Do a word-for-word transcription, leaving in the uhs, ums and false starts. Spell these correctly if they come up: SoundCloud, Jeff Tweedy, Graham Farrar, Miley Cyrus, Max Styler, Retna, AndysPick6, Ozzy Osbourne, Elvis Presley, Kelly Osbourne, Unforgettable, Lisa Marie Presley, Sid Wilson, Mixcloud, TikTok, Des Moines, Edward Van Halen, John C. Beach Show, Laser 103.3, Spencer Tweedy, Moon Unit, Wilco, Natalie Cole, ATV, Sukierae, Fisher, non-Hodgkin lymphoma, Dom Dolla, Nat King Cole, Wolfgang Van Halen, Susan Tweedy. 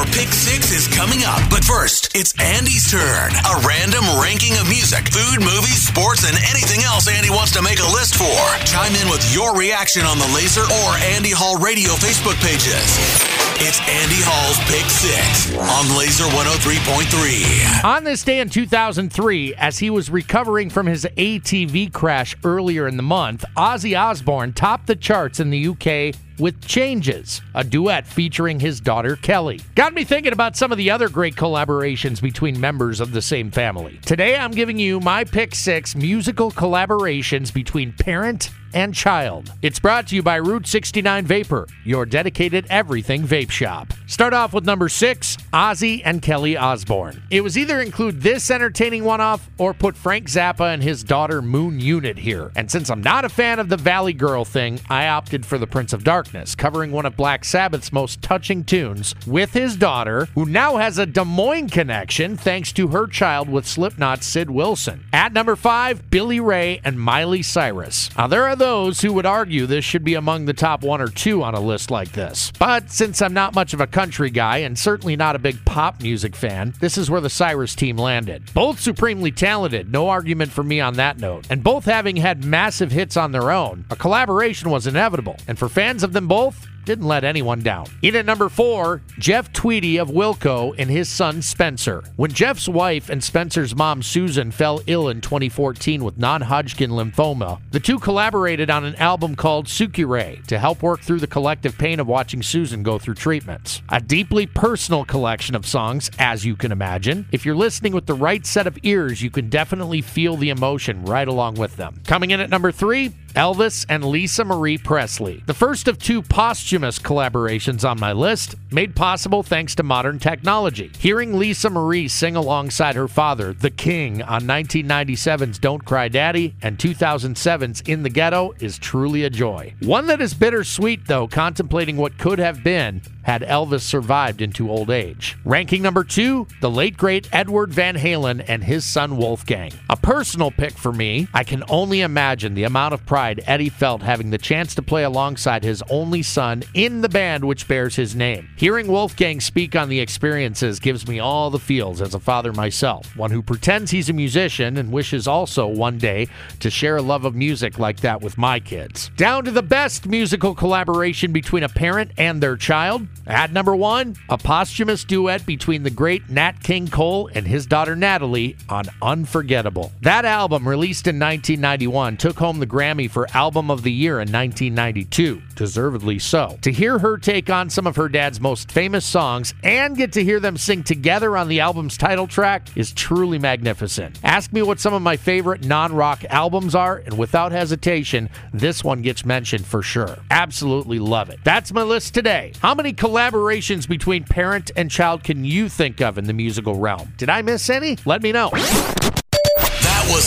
Our Pick Six is coming up, but first, it's Andy's turn. A random ranking of music, food, movies, sports, and anything else Andy wants to make a list for. Chime in with your reaction on the Laser or Andy Hall Radio Facebook pages. It's Andy Hall's Pick Six on Laser one oh three point three. On this day in two thousand three, as he was recovering from his A T V crash earlier in the month, Ozzy Osbourne topped the charts in the U K with Changes, a duet featuring his daughter Kelly. Got me thinking about some of the other great collaborations between members of the same family. Today I'm giving you my Pick Six musical collaborations between parent and child. It's brought to you by Route sixty-nine Vapor, your dedicated everything vape shop. Start off with number six, Ozzy and Kelly Osbourne. It was either include this entertaining one-off or put Frank Zappa and his daughter Moon Unit here. And since I'm not a fan of the Valley Girl thing, I opted for the Prince of Darkness, covering one of Black Sabbath's most touching tunes with his daughter, who now has a Des Moines connection thanks to her child with Slipknot's Sid Wilson. At number five, Billy Ray and Miley Cyrus. Now there are those who would argue this should be among the top one or two on a list like this. But since I'm not much of a country guy and certainly not a big pop music fan, this is where the Cyrus team landed. Both supremely talented, no argument for me on that note, and both having had massive hits on their own, a collaboration was inevitable, and for fans of them both, didn't let anyone down. In at number four, Jeff Tweedy of Wilco and his son Spencer. When Jeff's wife and Spencer's mom Susan fell ill in twenty fourteen with non-Hodgkin lymphoma, the two collaborated on an album called Sukierae to help work through the collective pain of watching Susan go through treatments. A deeply personal collection of songs, as you can imagine. If you're listening with the right set of ears, you can definitely feel the emotion right along with them. Coming in at number three, Elvis and Lisa Marie Presley. The first of two posthumous collaborations on my list, made possible thanks to modern technology. Hearing Lisa Marie sing alongside her father, The King, on nineteen ninety-seven's Don't Cry Daddy and two thousand seven's In the Ghetto is truly a joy. One that is bittersweet, though, contemplating what could have been had Elvis survived into old age. Ranking number two, the late great Edward Van Halen and his son Wolfgang. A personal pick for me. I can only imagine the amount of pride Eddie felt having the chance to play alongside his only son in the band which bears his name. Hearing Wolfgang speak on the experiences gives me all the feels as a father myself, one who pretends he's a musician and wishes also one day to share a love of music like that with my kids. Down to the best musical collaboration between a parent and their child. At number one, a posthumous duet between the great Nat King Cole and his daughter Natalie on Unforgettable. That album, released in nineteen ninety-one, took home the Grammy for Album of the Year in nineteen ninety-two, deservedly so. To hear her take on some of her dad's most famous songs and get to hear them sing together on the album's title track is truly magnificent. Ask me what some of my favorite non-rock albums are, and without hesitation, this one gets mentioned for sure. Absolutely love it. That's my list today. How many collaborations between parent and child can you think of in the musical realm? Did I miss any? Let me know. Was